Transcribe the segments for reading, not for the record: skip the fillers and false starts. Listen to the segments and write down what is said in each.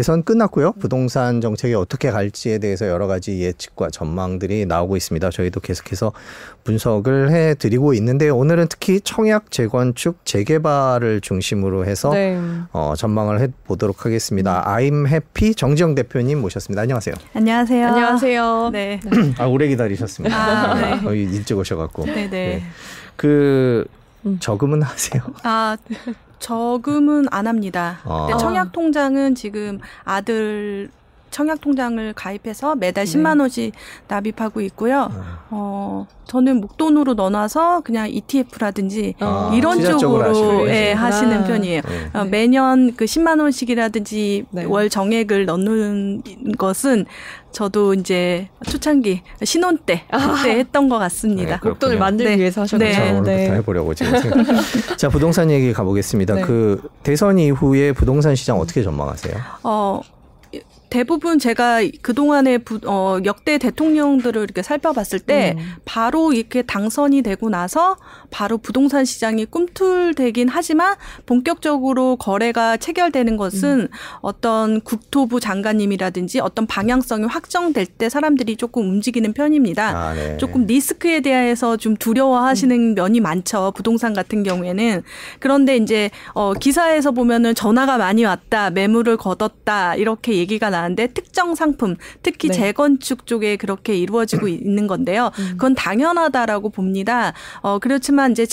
대선 끝났고요. 부동산 정책이 어떻게 갈지에 대해서 여러 가지 예측과 전망들이 나오고 있습니다. 저희도 계속해서 분석을 해드리고 있는데 오늘은 특히 청약, 재건축, 재개발을 중심으로 해서 전망을 해보도록 하겠습니다. 아임해피 정지영 대표님 모셨습니다. 안녕하세요. 안녕하세요. 안녕하세요. 네. 아, 오래 기다리셨습니다. 아, 네. 일찍 오셔갖고. 네네. 네. 그 저금은 하세요? 아, 저금은 안 합니다. 아. 근데 청약 통장은 지금 아들 청약 통장을 가입해서 매달 10만 원씩 납입하고 있고요. 저는 목돈으로 넣어놔서 그냥 ETF라든지 이런 쪽으로 하시는 편이에요. 네. 매년 그 10만 원씩이라든지 월 정액을 넣는 것은 저도 이제 초창기 신혼 때 그때 했던 것 같습니다. 네, 목돈을 만들기 위해서 하셨군요. 자, 오늘부터 해보려고 지금 생각. 자, 부동산 얘기 가보겠습니다. 네. 그 대선 이후에 부동산 시장 어떻게 전망하세요? 대부분 제가 그동안의 역대 대통령들을 이렇게 살펴봤을 때 바로 이렇게 당선이 되고 나서 바로 부동산 시장이 꿈틀대긴 하지만 본격적으로 거래가 체결되는 것은 어떤 국토부 장관님이라든지 어떤 방향성이 확정될 때 사람들이 조금 움직이는 편입니다. 아, 네. 조금 리스크에 대해서 좀 두려워하시는 면이 많죠. 부동산 같은 경우에는. 그런데 이제 기사에서 보면은 전화가 많이 왔다, 매물을 거뒀다 이렇게 얘기가 나. 하는데 특정 상품, 특히 재건축 쪽에 그렇게 이루어지고 있는 건데요. 그건 당연하다라고 봅니다. 그렇지만 이제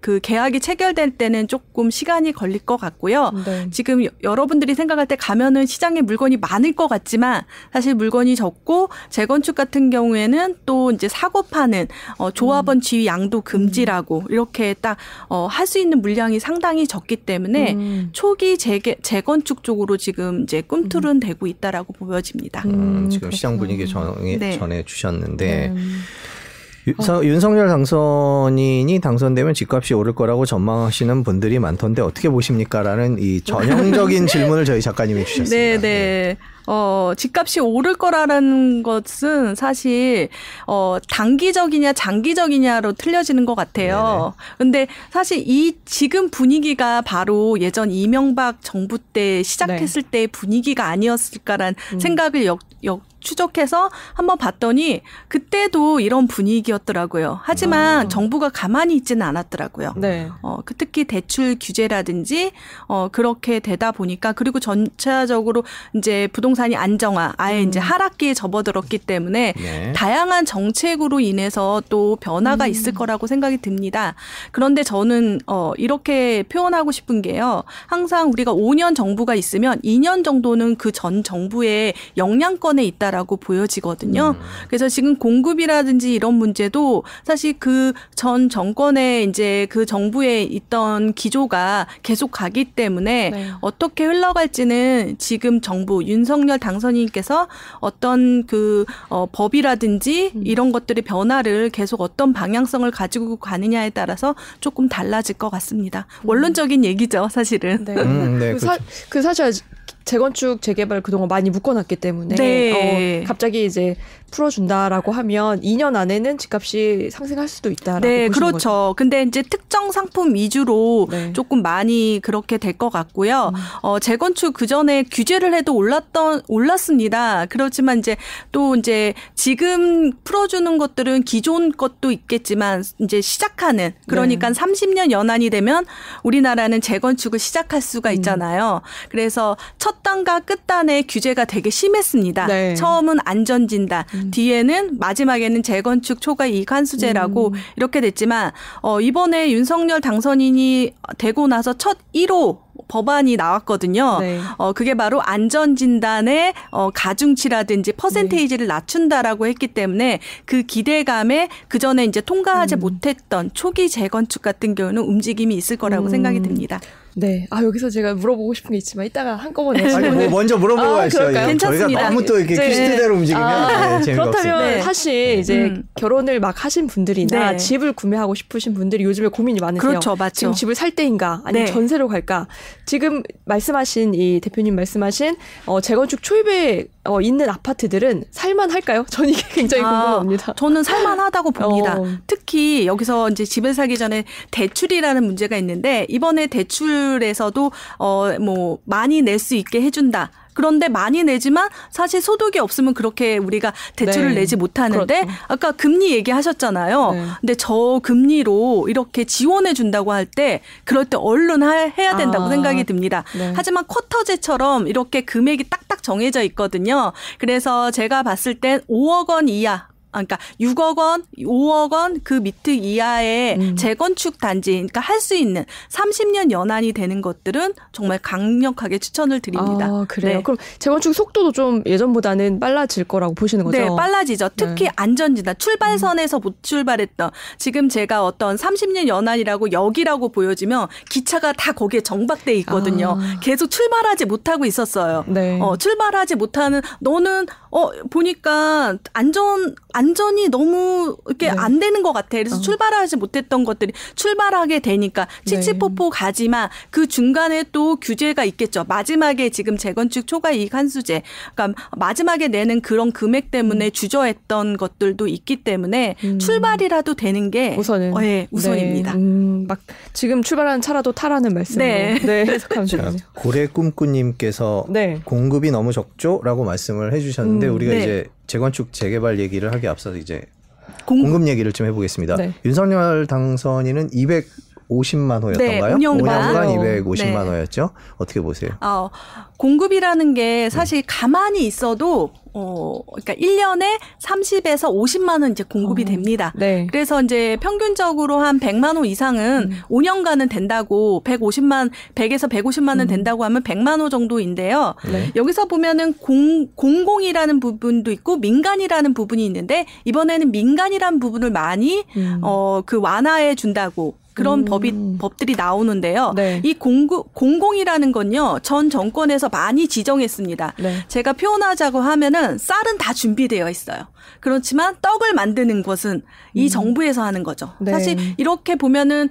그 계약이 체결될 때는 조금 시간이 걸릴 것 같고요. 네. 지금 여러분들이 생각할 때 가면은 시장에 물건이 많을 것 같지만 사실 물건이 적고 재건축 같은 경우에는 또 이제 사고 파는 조합원 지위 양도 금지라고 이렇게 딱 할 수 있는 물량이 상당히 적기 때문에 초기 재건축 쪽으로 지금 이제 꿈틀은 되고 있다라고 보여집니다. 지금 그렇구나. 시장 분위기 전해 주셨는데 윤석열 당선인이 당선되면 집값이 오를 거라고 전망하시는 분들이 많던데 어떻게 보십니까라는 이 전형적인 질문을 저희 작가님이 주셨습니다. 네. 집값이 오를 거라는 것은 사실 단기적이냐 장기적이냐로 틀려지는 것 같아요. 그런데 사실 이 지금 분위기가 바로 예전 이명박 정부 때 시작했을 때의 분위기가 아니었을까라는 생각을 추적해서 한번 봤더니 그때도 이런 분위기였더라고요. 하지만 정부가 가만히 있지는 않았더라고요. 특히 대출 규제라든지 그렇게 되다 보니까 그리고 전체적으로 이제 부동산이 안정화, 아예 이제 하락기에 접어들었기 때문에 다양한 정책으로 인해서 또 변화가 있을 거라고 생각이 듭니다. 그런데 저는 이렇게 표현하고 싶은 게요. 항상 우리가 5년 정부가 있으면 2년 정도는 그 전 정부의 영향권에 있다. 라고 보여지거든요. 그래서 지금 공급이라든지 이런 문제도 사실 그 전 정권의 이제 그 정부에 있던 기조가 계속 가기 때문에 어떻게 흘러갈지는 지금 정부 윤석열 당선인께서 어떤 그 법이라든지 이런 것들의 변화를 계속 어떤 방향성을 가지고 가느냐에 따라서 조금 달라질 것 같습니다. 원론적인 얘기죠, 사실은. 사실 재건축, 재개발 그동안 많이 묶어놨기 때문에 갑자기 이제 풀어준다라고 하면 2년 안에는 집값이 상승할 수도 있다라고 보시는 거죠? 네, 그렇죠. 근데 이제 특정 상품 위주로 조금 많이 그렇게 될 것 같고요. 재건축 그전에 규제를 해도 올랐습니다. 그렇지만 이제 또 이제 지금 풀어주는 것들은 기존 것도 있겠지만 이제 시작하는 그러니까 30년 연한이 되면 우리나라는 재건축을 시작할 수가 있잖아요. 그래서 첫 단과 끝 단의 규제가 되게 심했습니다. 처음은 안전진단, 뒤에는 마지막에는 재건축 초과 이익 환수제라고 이렇게 됐지만 이번에 윤석열 당선인이 되고 나서 첫 1호 법안이 나왔거든요. 그게 바로 안전진단의 가중치라든지 퍼센테이지를 낮춘다라고 했기 때문에 그 기대감에 그전에 이제 통과하지 못했던 초기 재건축 같은 경우는 움직임이 있을 거라고 생각이 듭니다. 네. 아, 여기서 제가 물어보고 싶은 게 있지만 이따가 한꺼번에 먼저 물어보고 가시죠. 저희가 너무 또 이렇게 퀴즈대로 움직이면 재미가 없어요. 그렇다면 사실 이제 결혼을 막 하신 분들이나 집을 구매하고 싶으신 분들이 요즘에 고민이 많으세요. 그렇죠. 맞죠. 지금 집을 살 때인가 아니면 전세로 갈까? 지금 말씀하신 이 대표님 말씀하신 재건축 초입에 있는 아파트들은 살만할까요? 저는 이게 굉장히 궁금합니다. 저는 살만하다고 봅니다. 특히 여기서 이제 집을 사기 전에 대출이라는 문제가 있는데 이번에 대출에서도 많이 낼 수 있게 해준다. 그런데 많이 내지만 사실 소득이 없으면 그렇게 우리가 대출을 네. 내지 못하는데 그렇죠. 아까 금리 얘기하셨잖아요. 네. 근데 저 금리로 이렇게 지원해 준다고 할 때 그럴 때 얼른 해야 된다고 생각이 듭니다. 네. 하지만 쿼터제처럼 이렇게 금액이 딱딱 정해져 있거든요. 그래서 제가 봤을 땐 5억 원 이하 그러니까 6억 원, 5억 원 그 밑에 이하의 재건축 단지 그러니까 할 수 있는 30년 연한이 되는 것들은 정말 강력하게 추천을 드립니다. 아, 그래요? 네. 그럼 재건축 속도도 좀 예전보다는 빨라질 거라고 보시는 거죠? 네. 빨라지죠. 특히 네. 안전지단 출발선에서 못 출발했던 지금 제가 어떤 30년 연한이라고 역이라고 보여지면 기차가 다 거기에 정박돼 있거든요. 아. 계속 출발하지 못하고 있었어요. 네. 출발하지 못하는 너는 보니까 안전이 너무 이렇게 네. 안 되는 것 같아. 그래서 출발하지 못했던 것들이 출발하게 되니까 칙칙폭폭 가지만 그 중간에 또 규제가 있겠죠. 마지막에 지금 재건축 초과이익 환수제. 그러니까 마지막에 내는 그런 금액 때문에 주저했던 것들도 있기 때문에 출발이라도 되는 게 우선은 네, 우선입니다. 네. 막 지금 출발하는 차라도 타라는 말씀으로 네. 네. 해석하면 좋겠네요. 고래 꿈꾸님께서 네. 공급이 너무 적죠라고 말씀을 해주셨는데 우리가 네. 이제 재건축 재개발 얘기를 하기 앞서 이제 공급 얘기를 좀 해보겠습니다. 네. 윤석열 당선인은 250만 호였던가요? 네, 5년간 250만 네. 호였죠. 어떻게 보세요? 공급이라는 게 사실 가만히 있어도 그러니까 1년에 30에서 50만 원 이제 공급이 됩니다. 네. 그래서 이제 평균적으로 한 100만 호 이상은 5년간은 된다고 100에서 150만 원 된다고 하면 100만 호 정도인데요. 네. 여기서 보면은 공공이라는 부분도 있고 민간이라는 부분이 있는데 이번에는 민간이라는 부분을 많이 그 완화해 준다고 그런 법들이 나오는데요. 네. 이 공공이라는 건요. 전 정권에서 많이 지정했습니다. 네. 제가 표현하자고 하면은 쌀은 다 준비되어 있어요. 그렇지만 떡을 만드는 것은 이 정부에서 하는 거죠. 네. 사실 이렇게 보면은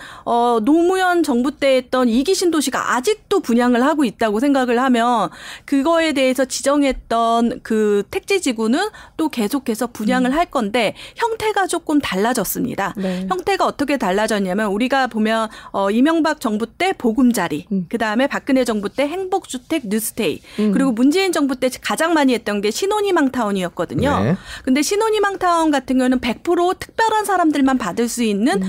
노무현 정부 때 했던 이기 신도시가 아직도 분양을 하고 있다고 생각을 하면 그거에 대해서 지정했던 그 택지지구는 또 계속해서 분양을 할 건데 형태가 조금 달라졌습니다. 네. 형태가 어떻게 달라졌냐면 우리가 보면 이명박 정부 때 보금자리, 그다음에 박근혜 정부 때 행복주택 뉴스테이, 그리고 문재인 정부 때 가장 많이 했던 게 신혼희망타운이었거든요. 네. 근데 신혼희망타운 같은 경우는 100% 특별한 사람들만 받을 수 있는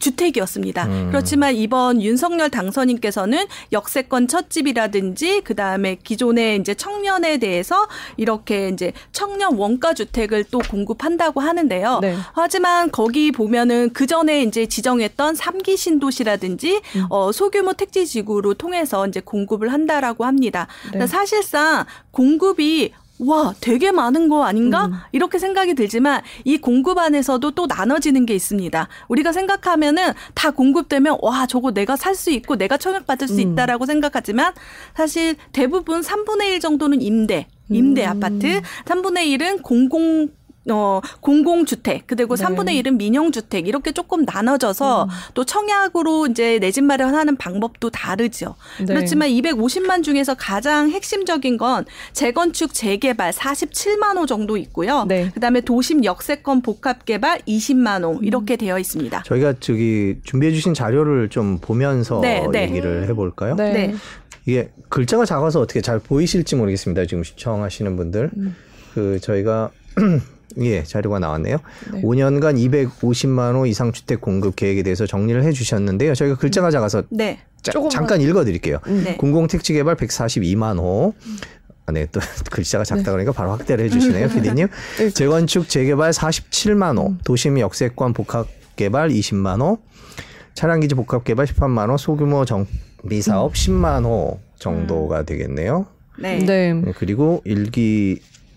주택이었습니다. 그렇지만 이번 윤석열 당선인께서는 역세권 첫집이라든지 그다음에 기존의 이제 청년에 대해서 이렇게 이제 청년 원가 주택을 또 공급한다고 하는데요. 네. 하지만 거기 보면은 그 전에 이제 지정했던 3기 신도시라든지 소규모 택지지구로 통해서 이제 공급을 한다라고 합니다. 네. 그러니까 사실상 공급이 와, 되게 많은 거 아닌가? 이렇게 생각이 들지만 이 공급 안에서도 또 나눠지는 게 있습니다. 우리가 생각하면은 다 공급되면 와, 저거 내가 살 수 있고 내가 청약받을 수 있다라고 생각하지만 사실 대부분 3분의 1 정도는 임대 아파트, 3분의 1은 공공주택, 그리고 네. 3분의 1은 민영주택, 이렇게 조금 나눠져서 또 청약으로 이제 내 집 마련하는 방법도 다르죠. 네. 그렇지만 250만 중에서 가장 핵심적인 건 재건축, 재개발 47만 호 정도 있고요. 네. 그 다음에 도심 역세권 복합개발 20만 호 이렇게 되어 있습니다. 저희가 준비해 주신 자료를 좀 보면서 네, 얘기를 해볼까요? 네. 네. 이게 글자가 작아서 어떻게 잘 보이실지 모르겠습니다. 지금 시청하시는 분들. 저희가 예, 자료가 나왔네요. 네. 5년간 250만 호 이상 주택 공급 계획에 대해서 정리를 해주셨는데요. 저희가 글자가 작아서 네. 잠깐 읽어드릴게요. 네. 공공택지개발 142만 호. 네, 또 글자가 작다 그러니까 바로 확대를 해주시네요. PD님. 재건축, 재개발 47만 호. 도심 역세권 복합개발 20만 호. 차량기지 복합개발 18만 호. 소규모 정비사업 10만 호 정도가 되겠네요. 네. 네. 그리고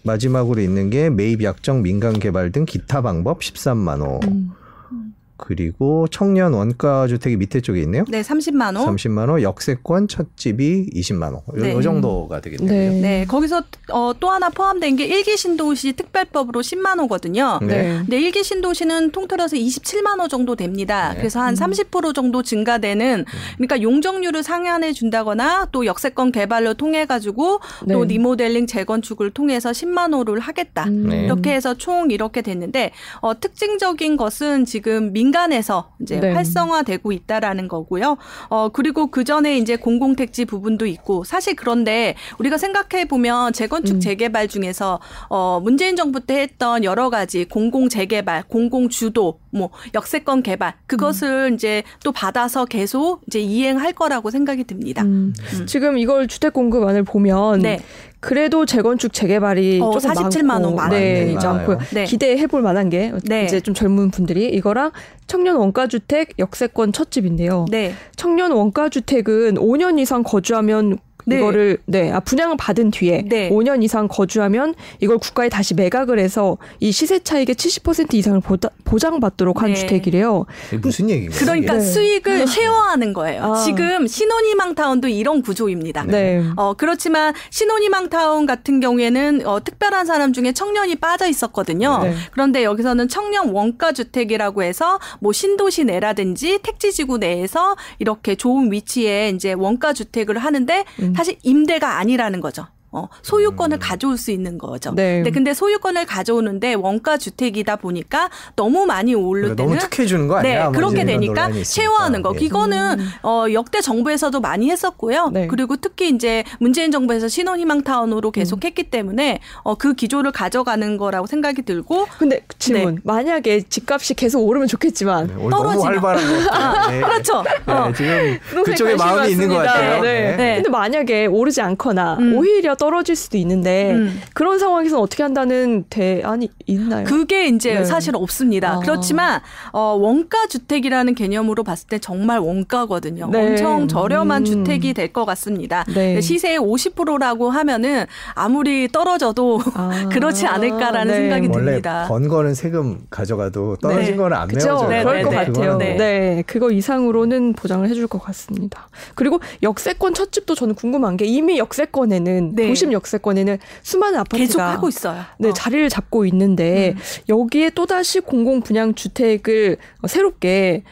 마지막으로 있는 게 매입 약정, 민간 개발 등 기타 방법 13만 호. 그리고 청년 원가 주택이 밑에 쪽에 있네요. 네, 30만 호. 30만 호, 역세권 첫 집이 20만 호. 네. 이 정도가 되겠네요. 네. 네, 거기서 또 하나 포함된 게 1기 신도시 특별법으로 10만 호거든요. 네. 근데 1기 신도시는 통틀어서 27만 호 정도 됩니다. 네. 그래서 한 30% 정도 증가되는 그러니까 용적률을 상향해 준다거나 또 역세권 개발로 통해 가지고 또 리모델링 재건축을 통해서 10만 호를 하겠다. 이렇게 해서 총 이렇게 됐는데 특징적인 것은 지금 민간에서 이제 네. 활성화되고 있다라는 거고요. 그리고 그 전에 이제 공공택지 부분도 있고 사실 그런데 우리가 생각해 보면 재건축 재개발 중에서 문재인 정부 때 했던 여러 가지 공공 재개발, 공공 주도, 뭐 역세권 개발 그것을 이제 또 받아서 계속 이제 이행할 거라고 생각이 듭니다. 지금 이걸 주택 공급안을 보면. 네. 그래도 재건축 재개발이 조금 47만 원 많은 일이지 않고요. 네. 기대해볼 만한 게 네. 이제 좀 젊은 분들이 이거랑 청년 원가주택 역세권 첫집인데요. 네. 청년 원가주택은 5년 이상 거주하면 네. 이거를 분양을 받은 뒤에 네. 5년 이상 거주하면 이걸 국가에 다시 매각을 해서 이 시세 차익의 70% 이상을 보장받도록 한 네. 주택이래요. 무슨 얘기예요? 그러니까 네. 수익을 쉐어하는 거예요. 지금 신혼희망 타운도 이런 구조입니다. 네. 그렇지만 신혼희망 타운 같은 경우에는 특별한 사람 중에 청년이 빠져 있었거든요. 네. 그런데 여기서는 청년 원가 주택이라고 해서 뭐 신도시 내라든지 택지지구 내에서 이렇게 좋은 위치에 이제 원가 주택을 하는데 사실 임대가 아니라는 거죠. 소유권을 가져올 수 있는 거죠. 네. 근데 소유권을 가져오는데 원가 주택이다 보니까 너무 많이 오를 때는 너무 특혜 주는 거 아니야? 네, 그렇게 되니까 쉐어하는 거. 예. 이거는 역대 정부에서도 많이 했었고요. 네. 그리고 특히 이제 문재인 정부에서 신혼희망 타운으로 계속했기 때문에 그 기조를 가져가는 거라고 생각이 들고. 근데 질문. 네. 만약에 집값이 계속 오르면 좋겠지만 떨어지면. 너무 네. 그렇죠. 지금 그쪽에 마음이 있는 것 같아요. 네. 네. 근데 만약에 오르지 않거나 오히려 떨어질 수도 있는데 그런 상황에서는 어떻게 한다는 대안이 있나요? 그게 이제 네. 사실 없습니다. 그렇지만 원가 주택이라는 개념으로 봤을 때 정말 원가거든요. 네. 엄청 저렴한 주택이 될 것 같습니다. 네. 시세의 50%라고 하면은 아무리 떨어져도 그렇지 않을까라는 네. 생각이 듭니다. 원래 번 거는 세금 가져가도 떨어진 네. 거는 안 메워져요. 네. 그럴 것 같아요. 네. 네, 그거 이상으로는 보장을 해줄 것 같습니다. 그리고 역세권 첫집도 저는 궁금한 게 이미 역세권에는 네. 도심 역세권에는 수많은 아파트가 계속 하고 있어요. 네, 자리를 잡고 있는데 여기에 또다시 공공 분양 주택을 새롭게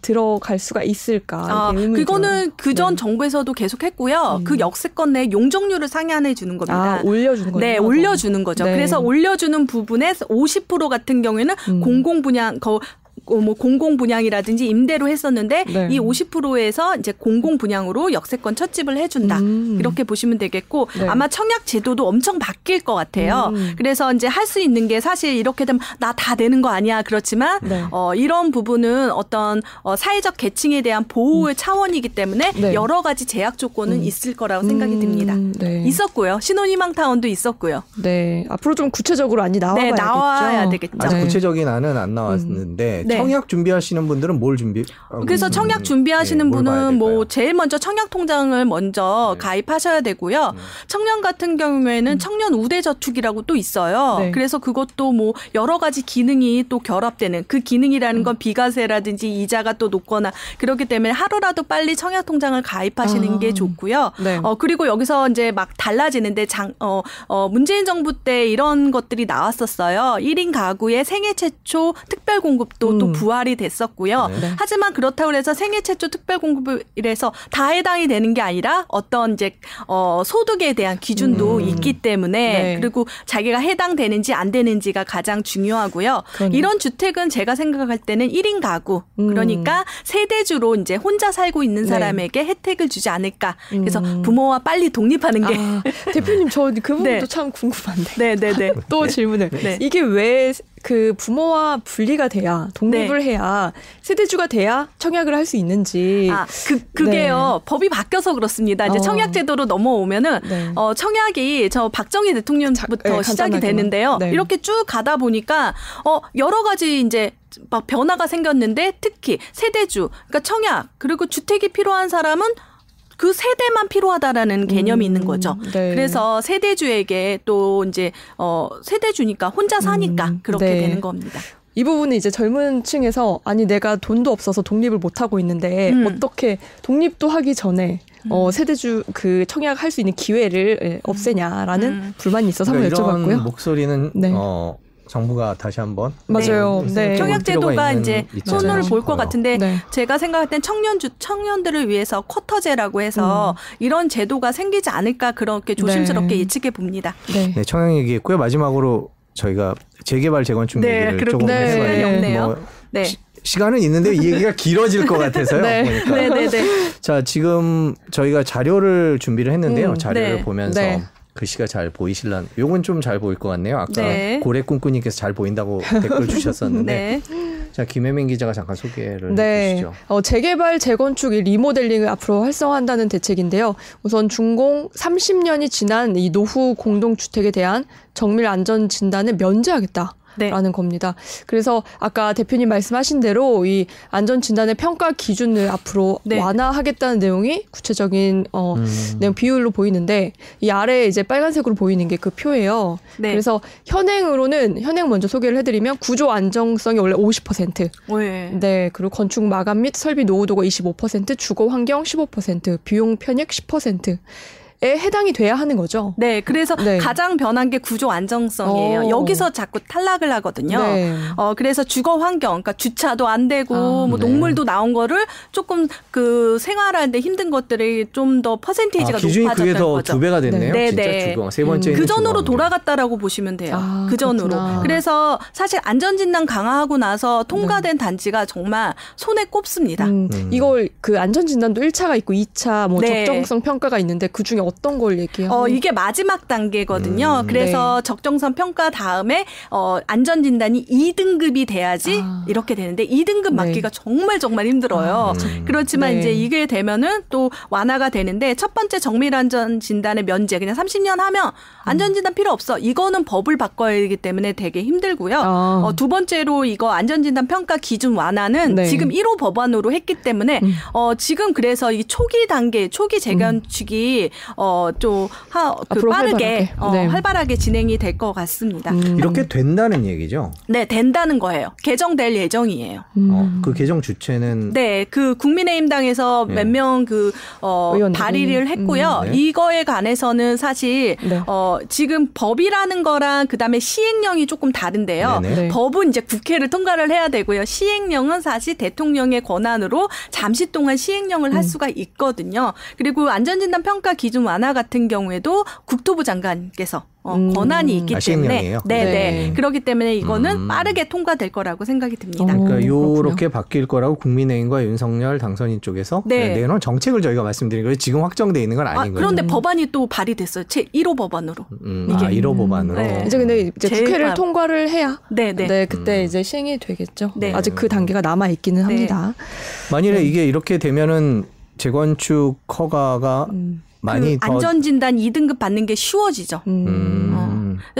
들어갈 수가 있을까? 그거는 그전 네. 정부에서도 계속했고요. 그 역세권 내 용적률을 상향해 주는 겁니다. 올려주는 거죠. 네, 올려주는 거죠. 네. 그래서 올려주는 부분에 50% 같은 경우에는 공공 분양 뭐 공공 분양이라든지 임대로 했었는데 네. 이 50%에서 이제 공공 분양으로 역세권 첫집을 해준다 이렇게 보시면 되겠고 네. 아마 청약 제도도 엄청 바뀔 것 같아요. 그래서 이제 할 수 있는 게 사실 이렇게 되면 나 다 되는 거 아니야 그렇지만 네. 이런 부분은 어떤 사회적 계층에 대한 보호의 차원이기 때문에 네. 여러 가지 제약 조건은 있을 거라고 생각이 듭니다. 네. 있었고요. 신혼희망 타운도 있었고요. 네, 앞으로 좀 구체적으로 안이 나와봐야겠죠. 네, 나와야 되겠죠. 아직 네. 구체적인 안은 안 나왔는데. 네. 청약 준비하시는 분들은 뭘 준비? 그래서 청약 준비하시는 분은 뭐 제일 먼저 청약 통장을 먼저 네. 가입하셔야 되고요. 청년 같은 경우에는 청년 우대 저축이라고 또 있어요. 네. 그래서 그것도 뭐 여러 가지 기능이 또 결합되는 그 기능이라는 건 비과세라든지 이자가 또 높거나 그렇기 때문에 하루라도 빨리 청약 통장을 가입하시는 게 좋고요. 네. 그리고 여기서 이제 막 달라지는데 문재인 정부 때 이런 것들이 나왔었어요. 1인 가구의 생애 최초 특별 공급도 또 부활이 됐었고요. 네. 하지만 그렇다고 해서 생애 최초 특별 공급을 해서 다 해당이 되는 게 아니라 어떤 이제 소득에 대한 기준도 있기 때문에 네. 그리고 자기가 해당되는지 안 되는지가 가장 중요하고요. 그러네. 이런 주택은 제가 생각할 때는 1인 가구 그러니까 세대주로 이제 혼자 살고 있는 사람에게 네. 혜택을 주지 않을까. 그래서 부모와 빨리 독립하는 게 대표님 저 그 부분도 네. 참 궁금한데. 네네네. 또 질문을. 네. 이게 왜 그 부모와 분리가 돼야 독립을 네. 해야 세대주가 돼야 청약을 할 수 있는지 그게요 네. 법이 바뀌어서 그렇습니다. 이제 청약 제도로 넘어오면은 네. 청약이 저 박정희 대통령부터 네, 시작이 되는데요. 네. 이렇게 쭉 가다 보니까 여러 가지 이제 막 변화가 생겼는데 특히 세대주 그러니까 청약 그리고 주택이 필요한 사람은 그 세대만 필요하다라는 개념이 있는 거죠. 네. 그래서 세대주에게 또 이제 세대주니까 혼자 사니까 그렇게 네. 되는 겁니다. 이 부분은 이제 젊은 층에서 아니 내가 돈도 없어서 독립을 못 하고 있는데 어떻게 독립도 하기 전에 세대주 그 청약할 수 있는 기회를 없애냐라는 불만이 있어서 그러니까 한번 여쭤봤고요. 이런 목소리는 네. 정부가 다시 한번 맞아요. 네. 청약제도가 이제 손을 볼 것 같은데 네. 제가 생각할 땐 청년들을 위해서 쿼터제라고 해서 이런 제도가 생기지 않을까 그렇게 조심스럽게 네. 예측해 봅니다. 네. 네, 청약 얘기했고요. 마지막으로 저희가 재개발 재건축 얘기를 조금 해봐요. 네. 시간은 있는데 이 얘기가 길어질 것 같아서요. 네. 네네네. 자, 지금 저희가 자료를 준비를 했는데요. 자료를 네. 보면서. 네. 글씨가 잘 보이실란? 요건 좀 잘 보일 것 같네요. 아까 네. 고래꿈꾸님께서 잘 보인다고 댓글 주셨었는데 네. 자, 김혜민 기자가 잠깐 소개를 네. 해주시죠. 재개발, 재건축, 리모델링을 앞으로 활성화한다는 대책인데요. 우선 준공 30년이 지난 이 노후 공동주택에 대한 정밀 안전 진단을 면제하겠다. 네. 라는 겁니다. 그래서 아까 대표님 말씀하신 대로 이 안전진단의 평가 기준을 앞으로 네. 완화하겠다는 내용이 구체적인 내용 비율로 보이는데 이 아래에 이제 빨간색으로 보이는 게 그 표예요. 네. 그래서 현행으로는 현행 먼저 소개를 해드리면 구조 안정성이 원래 50%. 네. 네. 그리고 건축 마감 및 설비 노후도가 25%, 주거 환경 15%, 비용 편익 10%. 에 해당이 돼야 하는 거죠. 네, 그래서 네. 가장 변한 게 구조 안정성이에요. 여기서 자꾸 탈락을 하거든요. 네. 그래서 주거 환경, 그러니까 주차도 안 되고 뭐 네. 농물도 나온 거를 조금 그 생활하는데 힘든 것들이 좀 더 퍼센테이지가 높아졌다는 거죠. 기준이 그게 더 2배가 됐네요. 네, 진짜 네. 주거 세 번째 그 전으로 돌아갔다라고 보시면 돼요. 그 전으로. 그렇구나. 그래서 사실 안전진단 강화하고 나서 통과된 네. 단지가 정말 손에 꼽습니다. 이걸 그 안전진단도 1차가 있고 2차 뭐 네. 적정성 평가가 있는데 그 중에 어떤 걸 얘기해요? 이게 마지막 단계거든요. 그래서 네. 적정성 평가 다음에 안전진단이 2등급이 돼야지 이렇게 되는데 2등급 맞기가 네. 정말 힘들어요. 그렇지만 네. 이제 이게 되면은 또 완화가 되는데 첫 번째 정밀 안전진단의 면제 그냥 30년 하면 안전진단 필요 없어. 이거는 법을 바꿔야 되기 때문에 되게 힘들고요. 두 번째로 이거 안전진단 평가 기준 완화는 네. 지금 1호 법안으로 했기 때문에 지금 그래서 이 초기 단계 초기 재건축이 좀 빠르게 네. 활발하게 진행이 될 것 같습니다. 이렇게 된다는 얘기죠? 네, 된다는 거예요. 개정될 예정이에요. 그 개정 주체는? 네, 그 국민의힘당에서 네. 몇 명 그 발의를 했고요. 네. 이거에 관해서는 사실 네. 지금 법이라는 거랑 그다음에 시행령이 조금 다른데요. 네. 법은 이제 국회를 통과를 해야 되고요. 시행령은 사실 대통령의 권한으로 잠시 동안 시행령을 할 수가 있거든요. 그리고 안전진단 평가 기준 완화 같은 경우에도 국토부 장관께서 권한이 있기 때문에 네. 그렇기 때문에 이거는 빠르게 통과될 거라고 생각이 듭니다. 그러니까 요렇게 바뀔 거라고 국민의힘과 윤석열 당선인 쪽에서 네. 내놓은 정책을 저희가 말씀드린 거예요. 지금 확정돼 있는 건 아닌 거죠. 그런데 법안이 또 발의됐어요. 제 1호 법안으로. 1호 법안으로. 네. 이제 근데 이제 국회를 통과를 해야 네, 그때 이제 시행이 되겠죠. 네. 아직 그 단계가 남아 있기는 합니다. 만일에 이게 이렇게 되면은 재건축 허가가 많이 그 안전진단 2등급 받는 게 쉬워지죠.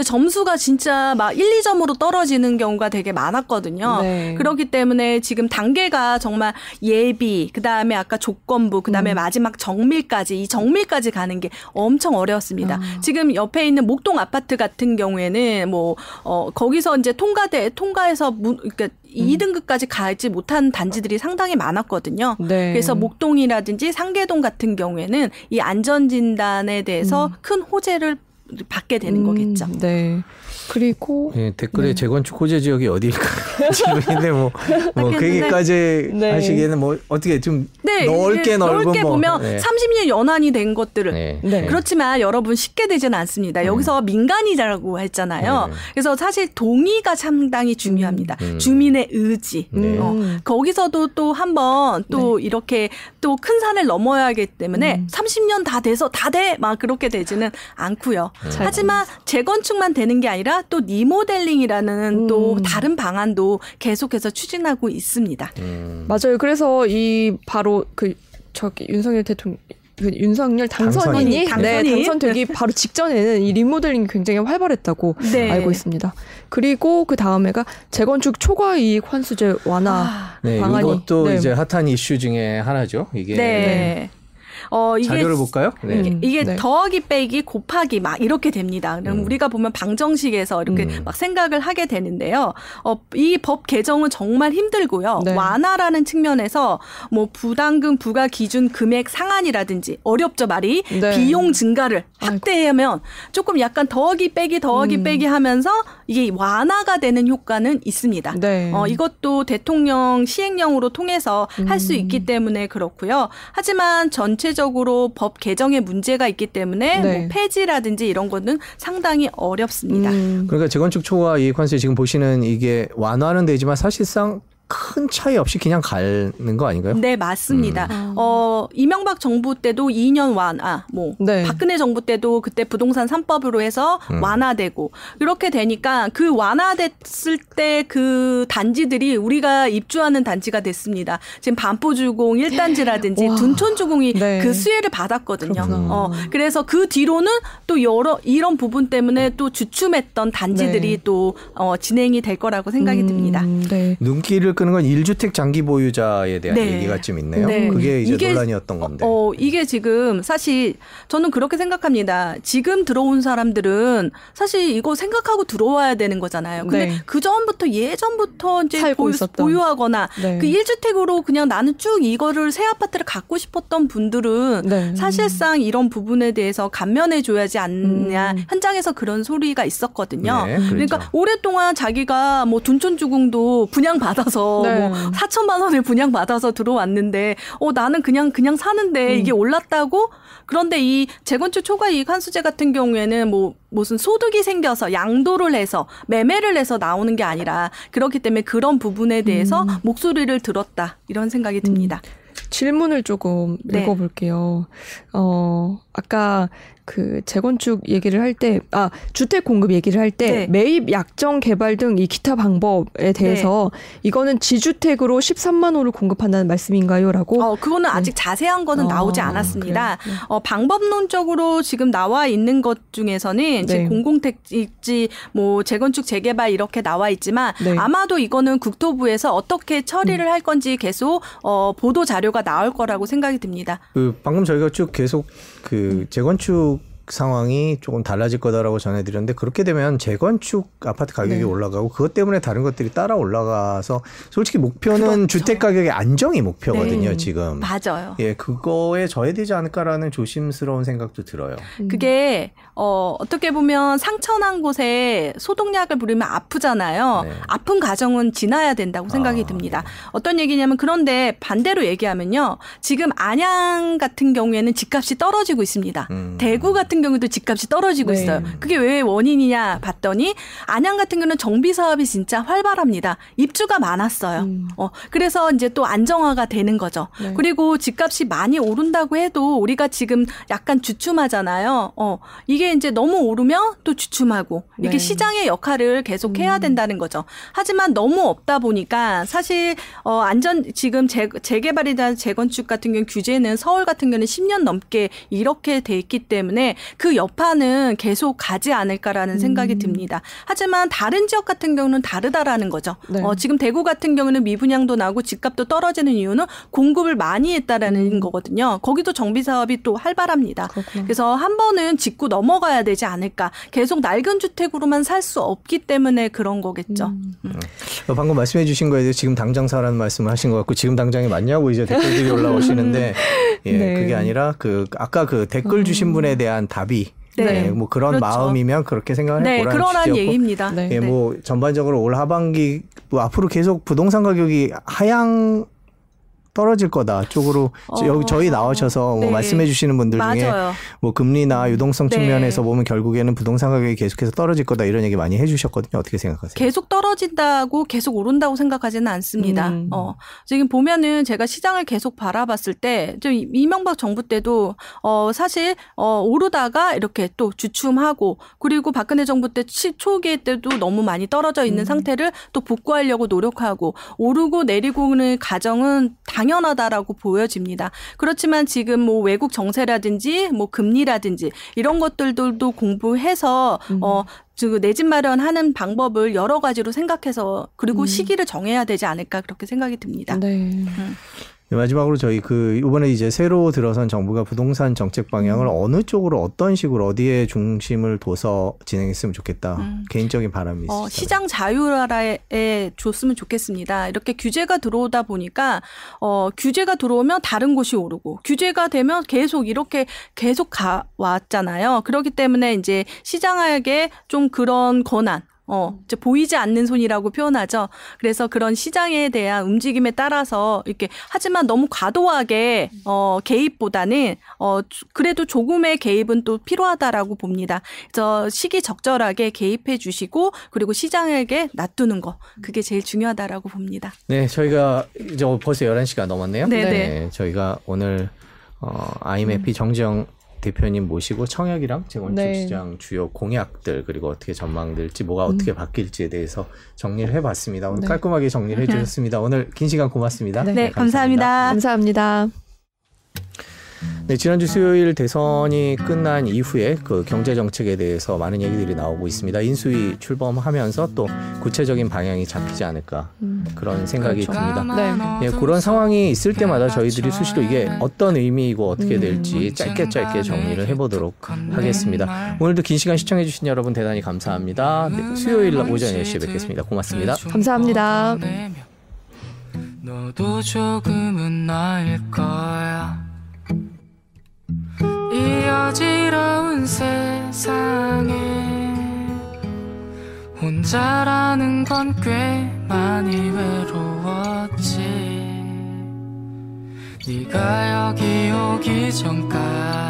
점수가 진짜 막 1, 2점으로 떨어지는 경우가 되게 많았거든요. 네. 그렇기 때문에 지금 단계가 정말 예비, 그다음에 아까 조건부, 그다음에 마지막 정밀까지 이 정밀까지 가는 게 엄청 어려웠습니다. 지금 옆에 있는 목동 아파트 같은 경우에는 뭐 거기서 이제 통과해서 그러니까 2등급까지 가지 못한 단지들이 상당히 많았거든요. 네. 그래서 목동이라든지 상계동 같은 경우에는 이 안전진단에 대해서 큰 호재를 받게 되는 거겠죠. 네. 그리고 네, 댓글에 네. 재건축 호재 지역이 어디일까? 지금인데 뭐 그 얘기까지 네. 하시기에는 뭐 어떻게 좀 네, 넓게 보면 네. 30년 연한이 된 것들을 네. 네. 그렇지만 여러분 쉽게 되지는 않습니다. 여기서 민간이라고 했잖아요. 네. 그래서 사실 동의가 상당히 중요합니다. 주민의 의지. 네. 거기서도 또 한번 또 네. 이렇게 또 큰 산을 넘어야 하기 때문에 30년 다 돼서 다 돼 막 그렇게 되지는 않고요. 하지만 재건축만 되는 게 아니라 또 리모델링이라는 또 다른 방안도 계속해서 추진하고 있습니다. 맞아요. 그래서 이 바로 그 저기 윤석열 당선인이 당선되기 바로 직전에는 이 리모델링이 굉장히 활발했다고 네. 알고 있습니다. 그리고 그 다음에가 재건축 초과이익 환수제 완화 방안이 이것도 네. 이제 핫한 이슈 중에 하나죠. 이게 네. 이게 자료를 볼까요? 네. 이게 네. 더하기 빼기 곱하기 막 이렇게 됩니다. 그럼 우리가 보면 방정식에서 이렇게 막 생각을 하게 되는데요. 이 법 개정은 정말 힘들고요. 네. 완화라는 측면에서 뭐 부담금 부과 기준 금액 상한이라든지 어렵죠 말이 네. 비용 증가를 확대하면 조금 약간 더하기 빼기 빼기 하면서 이게 완화가 되는 효과는 있습니다. 네. 이것도 대통령 시행령으로 통해서 할 수 있기 때문에 그렇고요. 하지만 전체적으로 법 개정에 문제가 있기 때문에 네. 뭐 폐지라든지 이런 거는 상당히 어렵습니다. 그러니까 재건축 초과 이익 환수제 지금 보시는 이게 완화는 되지만 사실상 큰 차이 없이 그냥 가는 거 아닌가요? 네, 맞습니다. 이명박 정부 때도 2년 완화, 박근혜 정부 때도 그때 부동산 3법으로 해서 완화되고, 이렇게 되니까 그 완화됐을 때 그 단지들이 우리가 입주하는 단지가 됐습니다. 지금 반포주공 1단지라든지 둔촌주공이 그 수혜를 받았거든요. 그래서 그 뒤로는 또 여러 이런 부분 때문에 또 주춤했던 단지들이 또 진행이 될 거라고 생각이 듭니다. 네. 눈길을 끄는 건 1주택 장기 보유자에 대한 얘기가 좀 있네요. 그게 이제 논란이었던 건데. 이게 지금 사실 저는 그렇게 생각합니다. 지금 들어온 사람들은 사실 이거 생각하고 들어와야 되는 거잖아요. 근데 그 전부터 예전부터 이제 보유하거나 그 1주택으로 그냥 나는 쭉 이거를 새 아파트를 갖고 싶었던 분들은 사실상 이런 부분에 대해서 감면해 줘야지 않냐. 현장에서 그런 소리가 있었거든요. 네, 그렇죠. 그러니까 오랫동안 자기가 뭐 둔촌주공도 분양받아서 뭐 4천만 원을 분양받아서 들어왔는데 나는 그냥 사는데 이게 올랐다고. 그런데 이 재건축 초과이익 환수제 같은 경우에는 뭐 무슨 소득이 생겨서 양도를 해서 매매를 해서 나오는 게 아니라 그렇기 때문에 그런 부분에 대해서 목소리를 들었다. 이런 생각이 듭니다. 질문을 조금 읽어볼게요. 아까 그 재건축 얘기를 할 때, 주택 공급 얘기를 할 때 매입, 약정, 개발 등 이 기타 방법에 대해서 이거는 지주택으로 13만 호를 공급한다는 말씀인가요? 라고. 그거는 아직 자세한 거는 나오지 않았습니다. 방법론적으로 지금 나와 있는 것 중에서는 이제 공공택지, 뭐 재건축, 재개발 이렇게 나와 있지만 아마도 이거는 국토부에서 어떻게 처리를 할 건지 계속 보도 자료가 나올 거라고 생각이 듭니다. 그 방금 저희가 쭉 계속 그 재건축 상황이 조금 달라질 거다라고 전해드렸는데, 그렇게 되면 재건축 아파트 가격이 올라가고 그것 때문에 다른 것들이 따라 올라가서, 솔직히 목표는 주택 가격의 안정이 목표거든요. 지금. 맞아요. 예, 그거에 저해되지 않을까라는 조심스러운 생각도 들어요. 그게 어떻게 보면 상처난 곳에 소독약을 부리면 아프잖아요. 아픈 과정은 지나야 된다고 생각이 듭니다. 어떤 얘기냐면, 그런데 반대로 얘기하면요, 지금 안양 같은 경우에는 집값이 떨어지고 있습니다. 대구 같은 경우도 집값이 떨어지고 있어요. 그게 왜 원인이냐 봤더니, 안양 같은 경우는 정비 사업이 진짜 활발합니다. 입주가 많았어요. 그래서 이제 또 안정화가 되는 거죠. 그리고 집값이 많이 오른다고 해도 우리가 지금 약간 주춤하잖아요. 이게 이제 너무 오르면 또 주춤하고, 이게 시장의 역할을 계속 해야 된다는 거죠. 하지만 너무 없다 보니까 사실 지금 재개발이나 재건축 같은 경우 규제는 서울 같은 경우는 10년 넘게 이렇게 돼 있기 때문에 그 여파는 계속 가지 않을까라는 생각이 듭니다. 하지만 다른 지역 같은 경우는 다르다라는 거죠. 지금 대구 같은 경우는 미분양도 나고 집값도 떨어지는 이유는 공급을 많이 했다라는 거거든요. 거기도 정비사업이 또 활발합니다. 그래서 한 번은 짚고 넘어가야 되지 않을까. 계속 낡은 주택으로만 살 수 없기 때문에 그런 거겠죠. 방금 말씀해 주신 거에 대해서 지금 당장 사라는 말씀을 하신 것 같고, 지금 당장이 맞냐고 이제 댓글들이 올라오시는데 그게 아니라 아까 그 댓글 주신 분에 대한 답이 뭐 그런 마음이면 그렇게 생각을 해보라는 그런 얘기입니다. 뭐 전반적으로 올 하반기 뭐 앞으로 계속 부동산 가격이 하향 떨어질 거다 쪽으로 여기 저희 나오셔서 뭐 말씀해 주시는 분들 중에 뭐 금리나 유동성 측면에서 보면 결국에는 부동산 가격이 계속해서 떨어질 거다 이런 얘기 많이 해주셨거든요. 어떻게 생각하세요? 계속 떨어진다고 계속 오른다고 생각하지는 않습니다. 지금 보면은 제가 시장을 계속 바라봤을 때, 이명박 정부 때도 사실 오르다가 이렇게 또 주춤하고, 그리고 박근혜 정부 때 초기에 때도 너무 많이 떨어져 있는 상태를 또 복구하려고 노력하고, 오르고 내리고는 과정은 당연하다라고 보여집니다. 그렇지만 지금 뭐 외국 정세라든지 뭐 금리라든지 이런 것들도 공부해서 내 집 마련하는 방법을 여러 가지로 생각해서, 그리고 시기를 정해야 되지 않을까 그렇게 생각이 듭니다. 마지막으로 저희 이번에 이제 새로 들어선 정부가 부동산 정책 방향을 어느 쪽으로, 어떤 식으로, 어디에 중심을 둬서 진행했으면 좋겠다. 개인적인 바람이 있으시죠? 시장 자율화에 줬으면 좋겠습니다. 이렇게 규제가 들어오다 보니까, 규제가 들어오면 다른 곳이 오르고, 규제가 되면 계속 이렇게 계속 가왔잖아요. 그렇기 때문에 이제 시장에게 좀 그런 권한, 보이지 않는 손이라고 표현하죠. 그래서 그런 시장에 대한 움직임에 따라서 이렇게 하지만 너무 과도하게 개입보다는 그래도 조금의 개입은 또 필요하다라고 봅니다. 그래서 시기적절하게 개입해 주시고 그리고 시장에게 놔두는 거 그게 제일 중요하다라고 봅니다. 네, 저희가 이제 벌써 11시가 넘었네요. 네네. 네, 저희가 오늘 IMF 정지영 대표님 모시고 청약이랑 재건축시장 주요 공약들 그리고 어떻게 전망될지 뭐가 어떻게 바뀔지에 대해서 정리를 해봤습니다. 오늘 깔끔하게 정리를 해주셨습니다. 오늘 긴 시간 고맙습니다. 네, 감사합니다. 감사합니다. 네, 지난주 수요일 대선이 끝난 이후에 그 경제정책에 대해서 많은 얘기들이 나오고 있습니다. 인수위 출범하면서 또 구체적인 방향이 잡히지 않을까 그런 생각이 듭니다. 네, 그런 상황이 있을 때마다 저희들이 수시로 이게 어떤 의미이고 어떻게 될지 짧게 정리를 해보도록 하겠습니다. 오늘도 긴 시간 시청해주신 여러분 대단히 감사합니다. 네, 수요일 오전 10시에 뵙겠습니다. 고맙습니다. 감사합니다. 너도 조금은 나일 거야. 이 어지러운 세상에 혼자라는 건 꽤 많이 외로웠지. 네가 여기 오기 전까지